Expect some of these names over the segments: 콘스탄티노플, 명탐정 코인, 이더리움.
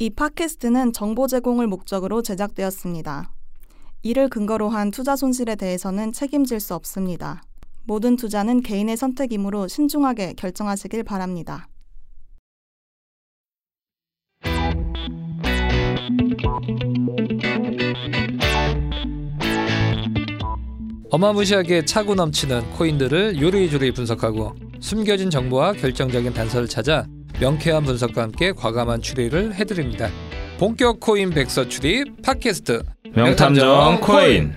이 팟캐스트는 정보 제공을 목적으로 제작되었습니다. 이를 근거로 한 투자 손실에 대해서는 책임질 수 없습니다. 모든 투자는 개인의 선택이므로 신중하게 결정하시길 바랍니다. 어마무시하게 차고 넘치는 코인들을 요리조리 분석하고 숨겨진 정보와 결정적인 단서를 찾아 명쾌한 분석과 함께 과감한 추리를 해드립니다. 본격 코인 백서 추리 팟캐스트 명탐정 코인.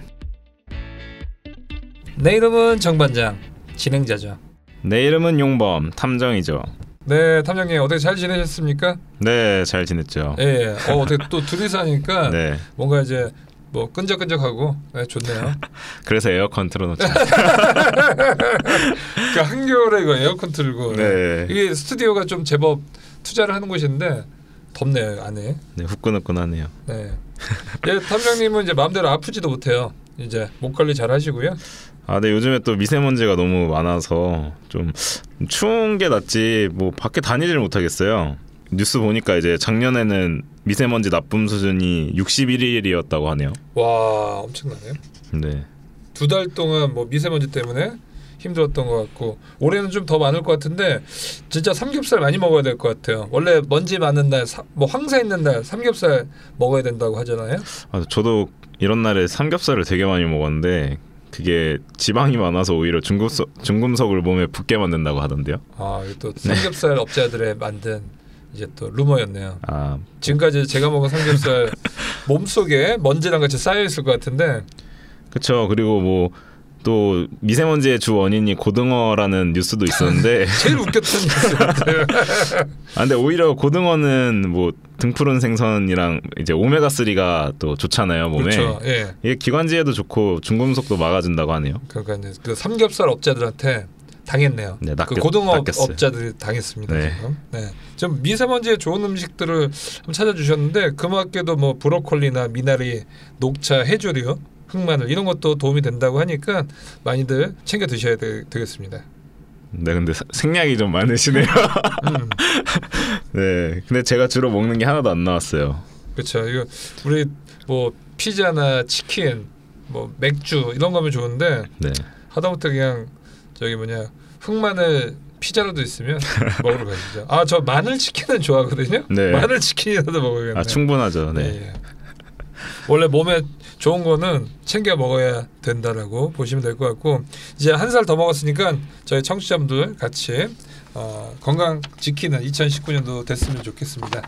내 이름은 정반장, 진행자죠. 내 이름은 용범, 탐정이죠. 네, 탐정님 어떻게 잘 지내셨습니까? 네, 잘 지냈죠. 예, 예. 어떻게 또 둘이서 하니까 네. 뭔가 이제 뭐 끈적끈적하고 네, 좋네요. 그래서 에어컨 틀어놓자. 그러니까 한겨울에 이거 에어컨 틀고 네. 이게 스튜디오가 좀 제법 투자를 하는 곳인데 덥네요 안에. 네, 후끈후끈하네요. 네. 예, 탐정님은 이제 마음대로 아프지도 못해요. 이제 목 관리 잘 하시고요. 아, 네, 요즘에 또 미세먼지가 너무 많아서 좀 추운 게 낫지 뭐 밖에 다니질 못하겠어요. 뉴스 보니까 이제 작년에는 미세먼지 나쁨 수준이 61일이었다고 하네요. 와, 엄청나네요. 네. 두 달 동안 뭐 미세먼지 때문에 힘들었던 것 같고 올해는 좀 더 많을 것 같은데 진짜 삼겹살 많이 먹어야 될 것 같아요. 원래 먼지 많은 날, 뭐 황사 있는 날 삼겹살 먹어야 된다고 하잖아요. 아, 저도 이런 날에 삼겹살을 되게 많이 먹었는데 그게 지방이 많아서 오히려 중금속을 몸에 붙게 만든다고 하던데요. 아, 이게 또 삼겹살 업자들의 만든 이제 또 루머였네요. 아, 지금까지 제가 먹은 삼겹살 몸속에 먼지랑 같이 쌓여 있을 것 같은데. 그렇죠. 그리고 뭐 또 미세먼지의 주 원인이 고등어라는 뉴스도 있었는데 제일 웃겼던 뉴스 같아요. 아, 근데 오히려 고등어는 뭐 등푸른 생선이랑 이제 오메가3가 또 좋잖아요 몸에. 그렇죠. 예. 이게 기관지에도 좋고 중금속도 막아준다고 하네요. 그러니까 이제 그 삼겹살 업자들한테 당했네요. 네, 그 고등어 업자들이 당했습니다. 네. 지금. 네. 지금 미세먼지에 좋은 음식들을 찾아주셨는데 그밖에도 뭐 브로콜리나 미나리, 녹차, 해조류, 흑마늘 이런 것도 도움이 된다고 하니까 많이들 챙겨 드셔야 되겠습니다. 네, 근데 생략이 좀 많으시네요. 네, 근데 제가 주로 먹는 게 하나도 안 나왔어요. 그렇죠. 이거 우리 뭐 피자나 치킨, 뭐 맥주 이런 거면 좋은데 네. 하다못해 그냥 저기 뭐냐 흑마늘 피자로도 있으면 먹으러 가시죠. 아, 저 마늘 치킨은 좋아하거든요. 네. 마늘 치킨이라도 먹어야겠네요. 아, 충분하죠. 네. 네. 원래 몸에 좋은 거는 챙겨 먹어야 된다라고 보시면 될 것 같고 이제 한 살 더 먹었으니까 저희 청취자분들 같이 건강 지키는 2019년도 됐으면 좋겠습니다.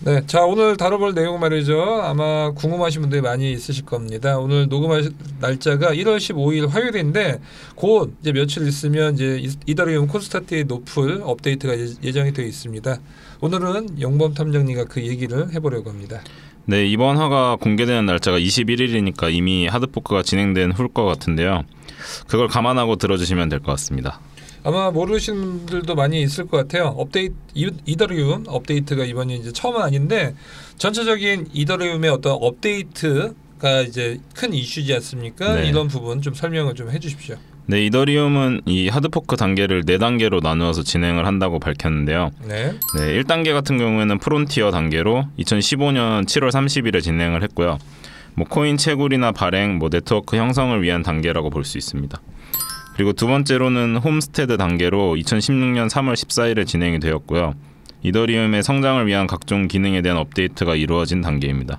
네, 자 오늘 다뤄볼 내용 말이죠. 아마 궁금하신 분들이 많이 있으실 겁니다. 오늘 녹음할 날짜가 1월 15일 화요일인데 곧 이제 며칠 있으면 이제 이더리움 콘스탄티노플 업데이트가 예정이 되어 있습니다. 오늘은 용범 탐정님과 그 얘기를 해보려고 합니다. 네, 이번 화가 공개되는 날짜가 21일이니까 이미 하드포크가 진행된 후일 것 같은데요. 그걸 감안하고 들어주시면 될 것 같습니다. 아마 모르시는 분들도 많이 있을 것 같아요. 이더리움 업데이트가 이번이 이제 처음은 아닌데 전체적인 이더리움의 어떤 업데이트가 이제 큰 이슈지 않습니까? 네. 이런 부분 좀 설명을 좀 해주십시오. 네, 이더리움은 이 하드포크 단계를 4단계로 나누어서 진행을 한다고 밝혔는데요. 네. 네, 1단계 같은 경우에는 프론티어 단계로 2015년 7월 30일에 진행을 했고요. 뭐 코인 채굴이나 발행, 뭐 네트워크 형성을 위한 단계라고 볼 수 있습니다. 그리고 두 번째로는 홈스테드 단계로 2016년 3월 14일에 진행이 되었고요. 이더리움의 성장을 위한 각종 기능에 대한 업데이트가 이루어진 단계입니다.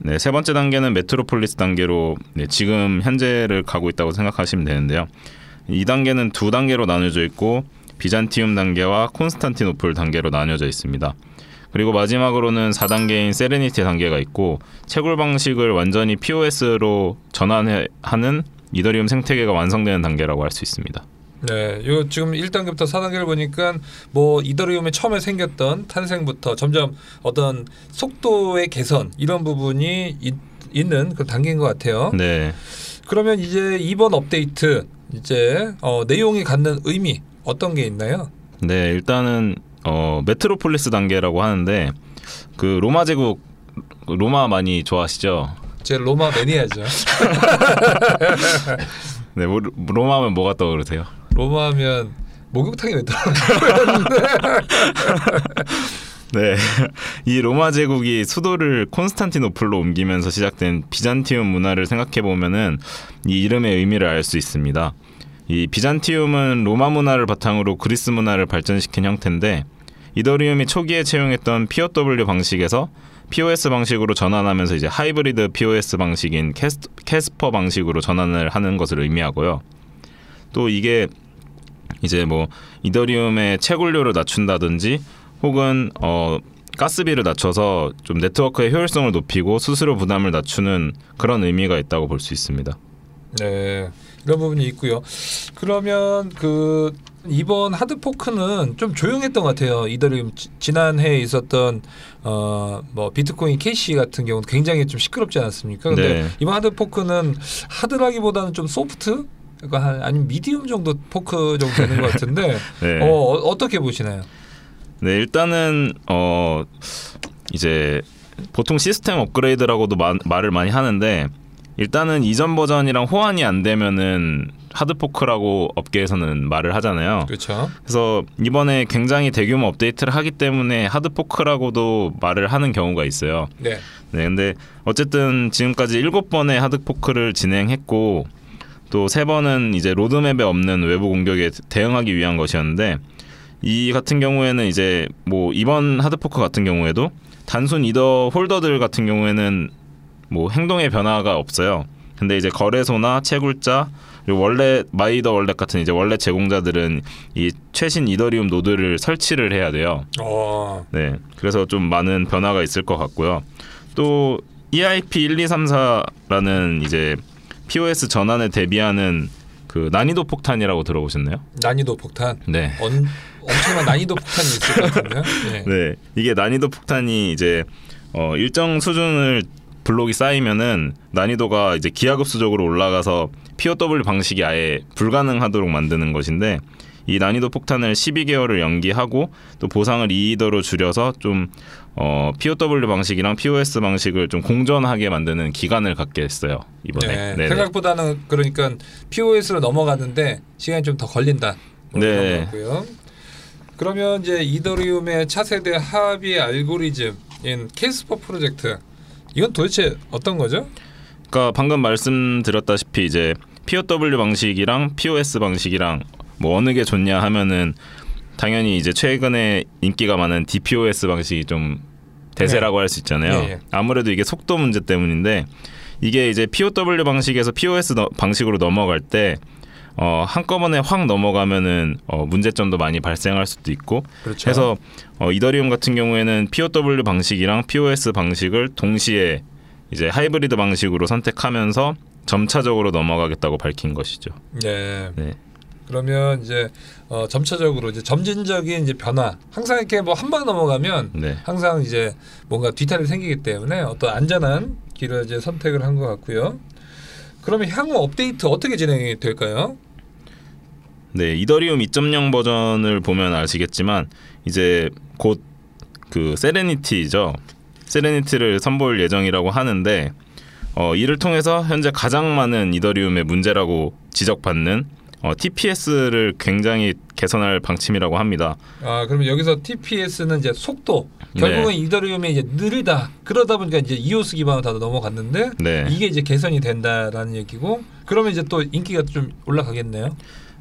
네, 세 번째 단계는 메트로폴리스 단계로 네, 지금 현재를 가고 있다고 생각하시면 되는데요. 이 단계는 두 단계로 나뉘어져 있고 비잔티움 단계와 콘스탄티노플 단계로 나뉘어져 있습니다. 그리고 마지막으로는 4단계인 세레니티 단계가 있고 채굴 방식을 완전히 POS로 전환하는 이더리움 생태계가 완성되는 단계라고 할 수 있습니다. 네, 요 지금 1단계부터 4단계를 보니까 뭐 이더리움이 처음에 생겼던 탄생부터 점점 어떤 속도의 개선 이런 부분이 있는 그 단계인 것 같아요. 네. 그러면 이제 이번 업데이트 이제 내용이 갖는 의미 어떤 게 있나요? 네, 일단은 메트로폴리스 단계라고 하는데 그 로마 제국 로마 많이 좋아하시죠? 제 로마 매니아죠. 네, 뭐, 로마하면 뭐가 떠오르세요? 로마하면 목욕탕이 왜 떠오르는데? 네. 이 로마 제국이 수도를 콘스탄티노플로 옮기면서 시작된 비잔티움 문화를 생각해보면은 이 이름의 의미를 알 수 있습니다. 이 비잔티움은 로마 문화를 바탕으로 그리스 문화를 발전시킨 형태인데, 이더리움이 초기에 채용했던 POW 방식에서 POS 방식으로 전환하면서 이제 하이브리드 POS 방식인 캐스퍼 방식으로 전환을 하는 것을 의미하고요. 또 이게 이제 뭐 이더리움의 채굴료를 낮춘다든지 혹은 가스비를 낮춰서 좀 네트워크의 효율성을 높이고 수수료 부담을 낮추는 그런 의미가 있다고 볼 수 있습니다. 네, 이런 부분이 있고요. 그러면 그 이번 하드포크는 좀 조용했던 것 같아요. 이더리움 지난해에 있었던 뭐 비트코인 캐시 같은 경우는 굉장히 좀 시끄럽지 않았습니까? 근데 네. 이번 하드포크는 하드라기보다는 좀 소프트? 약간 아니면 미디움 정도 포크 정도 되는 것 같은데 네. 어떻게 보시나요? 네, 일단은 이제 보통 시스템 업그레이드라고도 말을 많이 하는데, 일단은 이전 버전이랑 호환이 안 되면은 하드포크라고 업계에서는 말을 하잖아요. 그렇죠. 그래서 이번에 굉장히 대규모 업데이트를 하기 때문에 하드포크라고도 말을 하는 경우가 있어요. 네. 네, 근데 어쨌든 지금까지 7번의 하드포크를 진행했고, 또 3번은 이제 로드맵에 없는 외부 공격에 대응하기 위한 것이었는데, 이 같은 경우에는 이제 뭐 이번 하드포크 같은 경우에도 단순 이더 홀더들 같은 경우에는 뭐 행동의 변화가 없어요. 근데 이제 거래소나 채굴자, 그리고 원래 마이더 월렛 같은 이제 원래 제공자들은 이 최신 이더리움 노드를 설치를 해야 돼요. 네, 그래서 좀 많은 변화가 있을 것 같고요. 또 EIP 1234라는 이제 POS 전환에 대비하는 그 난이도 폭탄이라고 들어보셨나요? 난이도 폭탄? 네. 엄청난 난이도 폭탄이 있을 것 같은데요? 네. 네, 이게 난이도 폭탄이 이제 일정 수준을 블록이 쌓이면은 난이도가 이제 기하급수적으로 올라가서 POW 방식이 아예 불가능하도록 만드는 것인데, 이 난이도 폭탄을 12개월을 연기하고 또 보상을 2이더로 줄여서 좀 POW 방식이랑 POS 방식을 좀 공존하게 만드는 기간을 갖게 했어요, 이번에. 네, 생각보다는 그러니까 POS로 넘어가는데 시간이 좀 더 걸린다. 네. 그러면 이제 이더리움의 차세대 합의 알고리즘인 캐스퍼 프로젝트, 이건 도대체 어떤 거죠? 그러니까 방금 말씀드렸다시피 이제 POW 방식이랑 POS 방식이랑 뭐 어느 게 좋냐 하면은 당연히 이제 최근에 인기가 많은 DPoS 방식이 좀 대세라고 네. 할 수 있잖아요. 네. 아무래도 이게 속도 문제 때문인데, 이게 이제 POW 방식에서 POS 방식으로 넘어갈 때 한꺼번에 확 넘어가면은 문제점도 많이 발생할 수도 있고, 그렇죠. 그래서 이더리움 같은 경우에는 POW 방식이랑 POS 방식을 동시에 이제 하이브리드 방식으로 선택하면서 점차적으로 넘어가겠다고 밝힌 것이죠. 네. 네. 그러면 이제 점차적으로 이제 점진적인 이제 변화. 항상 이렇게 뭐 한 번 넘어가면 네. 항상 이제 뭔가 뒤탈이 생기기 때문에 어떤 안전한 길을 이제 선택을 한 것 같고요. 그러면 향후 업데이트 어떻게 진행이 될까요? 네, 이더리움 2.0 버전을 보면 아시겠지만 이제 곧 그 세레니티를 선보일 예정이라고 하는데, 이를 통해서 현재 가장 많은 이더리움의 문제라고 지적받는 TPS를 굉장히 개선할 방침이라고 합니다. 아, 그러면 여기서 TPS는 이제 속도. 결국은 네. 이더리움이 이제 느리다. 그러다 보니까 이제 EOS 기반으로 다 넘어갔는데 네. 이게 이제 개선이 된다라는 얘기고, 그러면 이제 또 인기가 좀 올라가겠네요.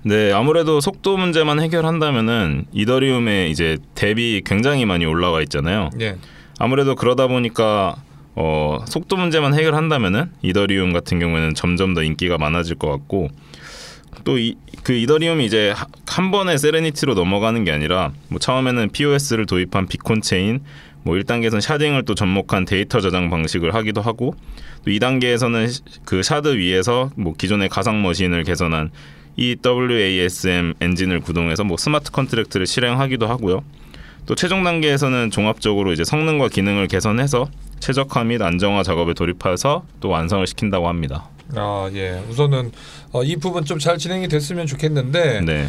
네, 아무래도 속도 문제만 해결한다면은 이더리움의 이제 대비 굉장히 많이 올라가 있잖아요. 네. 아무래도 그러다 보니까 속도 문제만 해결한다면은 이더리움 같은 경우에는 점점 더 인기가 많아질 것 같고, 또 그 이더리움이 이제 한 번에 세레니티로 넘어가는 게 아니라 뭐 처음에는 POS를 도입한 비콘 체인, 뭐 1단계에서는 샤딩을 또 접목한 데이터 저장 방식을 하기도 하고, 또 2단계에서는 그 샤드 위에서 뭐 기존의 가상 머신을 개선한 EWASM 엔진을 구동해서 뭐 스마트 컨트랙트를 실행하기도 하고요. 또 최종 단계에서는 종합적으로 이제 성능과 기능을 개선해서 최적화 및 안정화 작업에 돌입해서 또 완성을 시킨다고 합니다. 아, 예. 우선은 이 부분 좀 잘 진행이 됐으면 좋겠는데, 네.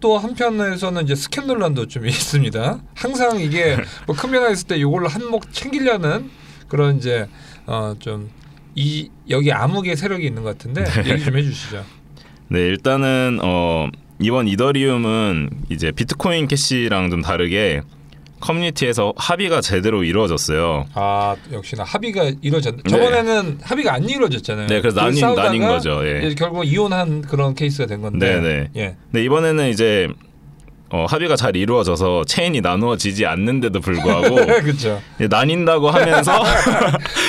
또 한편에서는 이제 스캔 논란도 좀 있습니다. 항상 이게 뭐 큰 변화 있을 때 이걸로 한몫 챙기려는 그런 이제 좀 여기 암흑의 세력이 있는 것 같은데 네. 얘기 좀 해주시죠. 네, 일단은 이번 이더리움은 이제 비트코인 캐시랑 좀 다르게 커뮤니티에서 합의가 제대로 이루어졌어요. 아, 역시나 합의가 이루어졌네. 저번에는 합의가 안 이루어졌잖아요. 네, 그래서 나뉜 거죠. 예. 결국 이혼한 그런 케이스가 된 건데. 네네. 예. 근데 이번에는 이제 합의가 잘 이루어져서 체인이 나누어지지 않는데도 불구하고 그렇죠. 나뉜다고 하면서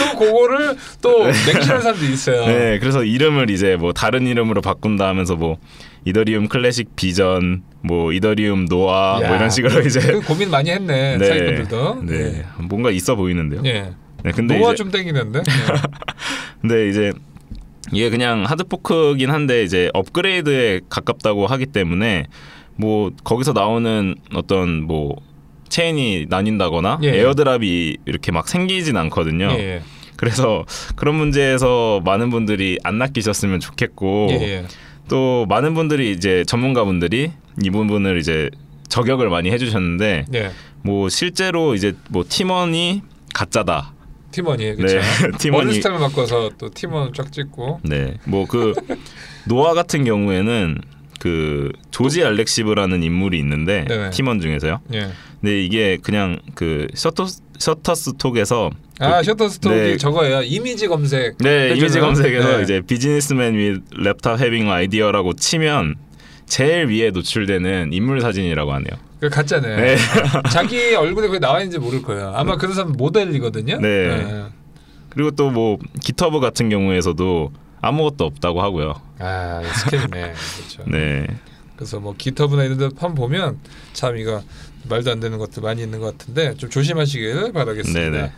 또 그거를 또 맹신하는 사람도 있어요. 네, 그래서 이름을 이제 뭐 다른 이름으로 바꾼다 하면서 뭐 이더리움 클래식 비전, 뭐 이더리움 노아, 야, 뭐 이런 식으로 이제 그 고민 많이 했네. 네, 사기꾼들도. 네, 네, 뭔가 있어 보이는데요. 네, 네, 근데 노아 이제, 좀 땡기는데. 근데 이제 이게 그냥 하드포크긴 한데 이제 업그레이드에 가깝다고 하기 때문에. 뭐 거기서 나오는 어떤 뭐 체인이 나뉜다거나 예, 에어드랍이 이렇게 막 생기진 않거든요. 예. 그래서 그런 문제에서 많은 분들이 안 낚이셨으면 좋겠고 예, 또 많은 분들이 이제 전문가분들이 이 부분을 이제 저격을 많이 해주셨는데 예, 뭐 실제로 이제 뭐 팀원이 가짜다. 팀원이 그렇죠. 네, 팀원이 어느 스타일을 바꿔서 또 팀원 쫙 찍고. 네, 뭐 그 노아 같은 경우에는. 그 조지 알렉시브라는 인물이 있는데 네네. 팀원 중에서요. 예. 근데 이게 그냥 그 셔터스톡에서 아, 그, 셔터스톡이 네, 저거예요. 이미지 검색. 네, 이미지 검색에서 네, 이제 비즈니스맨 with laptop having idea라고 치면 제일 위에 노출되는 인물 사진이라고 하네요. 그 가짜네요. 네. 자기 얼굴에 거기 나와 있는지 모를 거예요. 아마 그런 사람 모델이거든요. 네. 네. 그리고 또 뭐 GitHub 같은 경우에서도 아무것도 없다고 하고요. 아, 스캔이네. 그렇죠. 네. 그래서 뭐 기터브나 이런 데 판 보면 참 이거 말도 안 되는 것도 많이 있는 것 같은데 좀 조심하시길 바라겠습니다. 네네.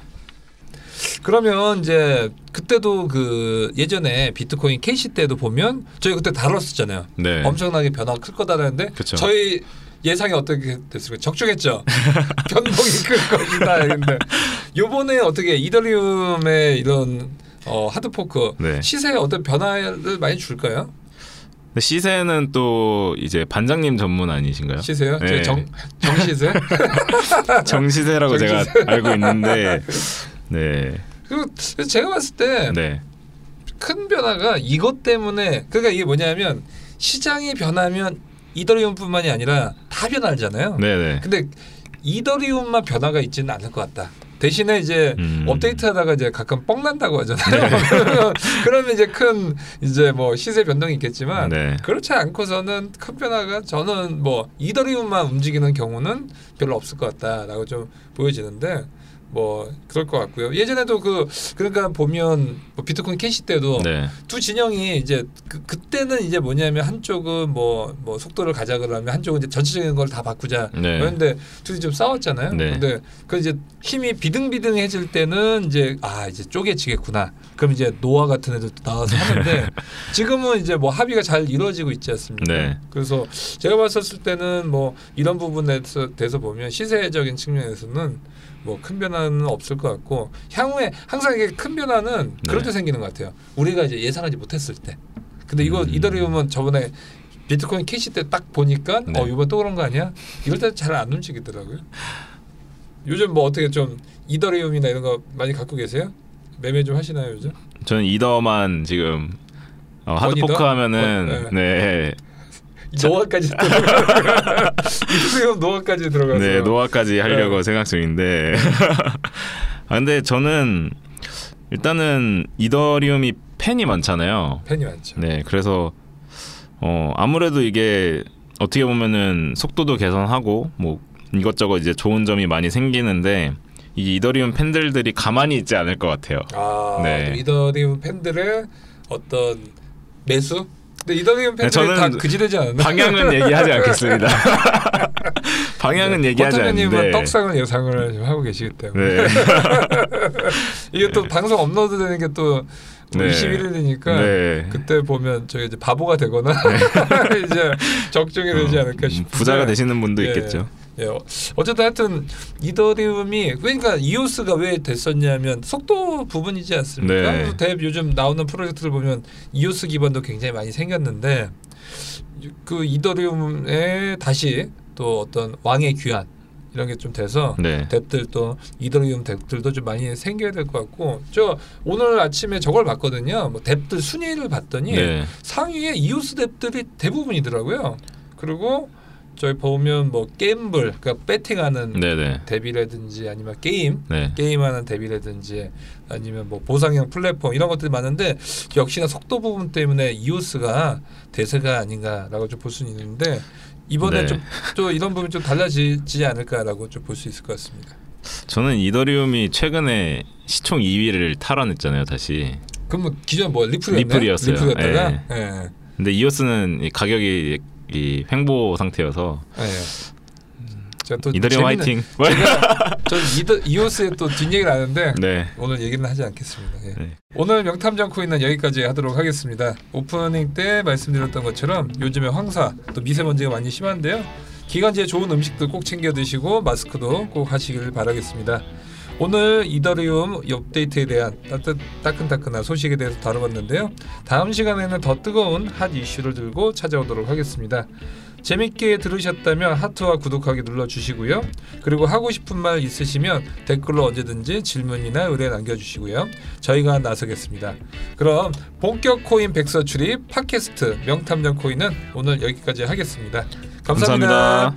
그러면 이제 그때도 그 예전에 비트코인 캐시 때도 보면 저희 그때 다뤘었잖아요. 네. 엄청나게 변화가 클 거다라는데 저희 예상이 어떻게 됐을까요? 적중했죠. 변동이 클 것이다. 근데 요번에 어떻게 이더리움의 이런 하드포크 네, 시세에 어떤 변화를 많이 줄까요? 근데 시세는 또 이제 반장님 전문 아니신가요? 시세요? 네. 정시세? 정시세라고 제가 알고 있는데 네. 그리고 제가 봤을 때 네, 큰 변화가 이것 때문에 그러니까 이게 뭐냐면 시장이 변하면 이더리움뿐만이 아니라 다 변하잖아요. 네네. 근데 이더리움만 변화가 있지는 않을 것 같다. 대신에 이제 업데이트하다가 이제 가끔 뻥 난다고 하잖아요. 네. 그러면 이제 큰 이제 뭐 시세 변동이 있겠지만 네, 그렇지 않고서는 큰 변화가 저는 뭐 이더리움만 움직이는 경우는 별로 없을 것 같다라고 좀 보여지는데 뭐 그럴 것 같고요. 예전에도 그러니까 보면 뭐 비트코인 캐시 때도 네, 두 진영이 이제 그때는 이제 뭐냐면 한쪽은 뭐 속도를 가자 그러면 한쪽은 이제 전체적인 걸 다 바꾸자. 네. 그런데 둘이 좀 싸웠잖아요. 네. 근데 그 이제 힘이 비등비등해질 때는 이제 아 이제 쪼개지겠구나. 그럼 이제 노아 같은 애들 나와서 하는데 지금은 이제 뭐 합의가 잘 이루어지고 있지 않습니까? 네. 그래서 제가 봤었을 때는 뭐 이런 부분에 대해서 보면 시세적인 측면에서는 뭐 큰 변화는 없을 것 같고 향후에 항상 이게 큰 변화는 그럴 때 네, 생기는 것 같아요. 우리가 이제 예상하지 못했을 때. 근데 이거 이더리움은 저번에 비트코인 캐시 때 딱 보니까 네, 이번 또 그런 거 아니야? 이럴 때 잘 안 움직이더라고요. 요즘 뭐 어떻게 좀 이더리움이나 이런 거 많이 갖고 계세요? 매매 좀 하시나요 요즘? 저는 이더만 지금 하드포크 하면은 네. 노화까지 들어가. 이거 노화까지 들어가서. 네, 노화까지 하려고 네, 생각 중인데. 아 근데 저는 일단은 이더리움이 팬이 많잖아요. 팬이 많죠. 네, 그래서 아무래도 이게 어떻게 보면은 속도도 개선하고 뭐 이것저것 이제 좋은 점이 많이 생기는데 이 이더리움 팬들이 가만히 있지 않을 것 같아요. 아, 네. 이더리움 팬들의 어떤 매수? 근데 이더리움 팬들이 네, 다 그지되지 않나? 방향은 얘기하지 않겠습니다. 방향은 네, 얘기하지 않는데 님은 떡상을 예상을 하고 계시기 때문에 네. 이게 네, 또 방송 업로드 되는 게 또 네, 21일이니까 네, 그때 보면 저희 이제 바보가 되거나 네, 이제 적중이 되지 않을까 싶어요. 부자가 되시는 분도 네, 있겠죠. 예, 어쨌든 하여튼 이더리움이 그러니까 이오스가 왜 됐었냐면 속도 부분이지 않습니까? 네. 대입 요즘 나오는 프로젝트를 보면 이오스 기반도 굉장히 많이 생겼는데 그 이더리움에 다시 또 어떤 왕의 귀환 이런 게 좀 돼서 네, 덱들도 이더리움 덱들도 좀 많이 생겨야 될 것 같고 저 오늘 아침에 저걸 봤거든요. 뭐 덱들 순위를 봤더니 네, 상위에 이오스 덱들이 대부분이더라고요. 그리고 저희 보면 뭐 갬블, 그러니까 배팅하는 네네. 대비라든지 아니면 게임, 네. 게임하는 대비라든지 아니면 뭐 보상형 플랫폼 이런 것들이 많은데 역시나 속도 부분 때문에 이오스가 대세가 아닌가라고 좀 볼 수는 있는데 이번에 네. 좀 이런 부분이 좀 달라지지 않을까라고 좀 볼 수 있을 것 같습니다. 저는 이더리움이 최근에 시총 2위를 탈환했잖아요, 다시. 그럼 기존 뭐 리플이었어요. 리플이었다가. 예. 예. 근데 이오스는 가격이 이 횡보 상태여서. 예. 이더리움 화이팅. 전 이오스의 또 뒷얘기를 아는데 네. 오늘 얘기는 하지 않겠습니다. 예. 네. 오늘 명탐정 코인은 여기까지 하도록 하겠습니다. 오프닝 때 말씀드렸던 것처럼 요즘에 황사 또 미세먼지가 많이 심한데요. 기간지에 좋은 음식도 꼭 챙겨 드시고 마스크도 꼭 하시길 바라겠습니다. 오늘 이더리움 업데이트에 대한 따끈따끈한 소식에 대해서 다뤄봤는데요. 다음 시간에는 더 뜨거운 핫 이슈를 들고 찾아오도록 하겠습니다. 재밌게 들으셨다면 하트와 구독하기 눌러주시고요. 그리고 하고 싶은 말 있으시면 댓글로 언제든지 질문이나 의뢰 남겨주시고요. 저희가 나서겠습니다. 그럼 본격 코인 백서 출입 팟캐스트 명탐정 코인은 오늘 여기까지 하겠습니다. 감사합니다.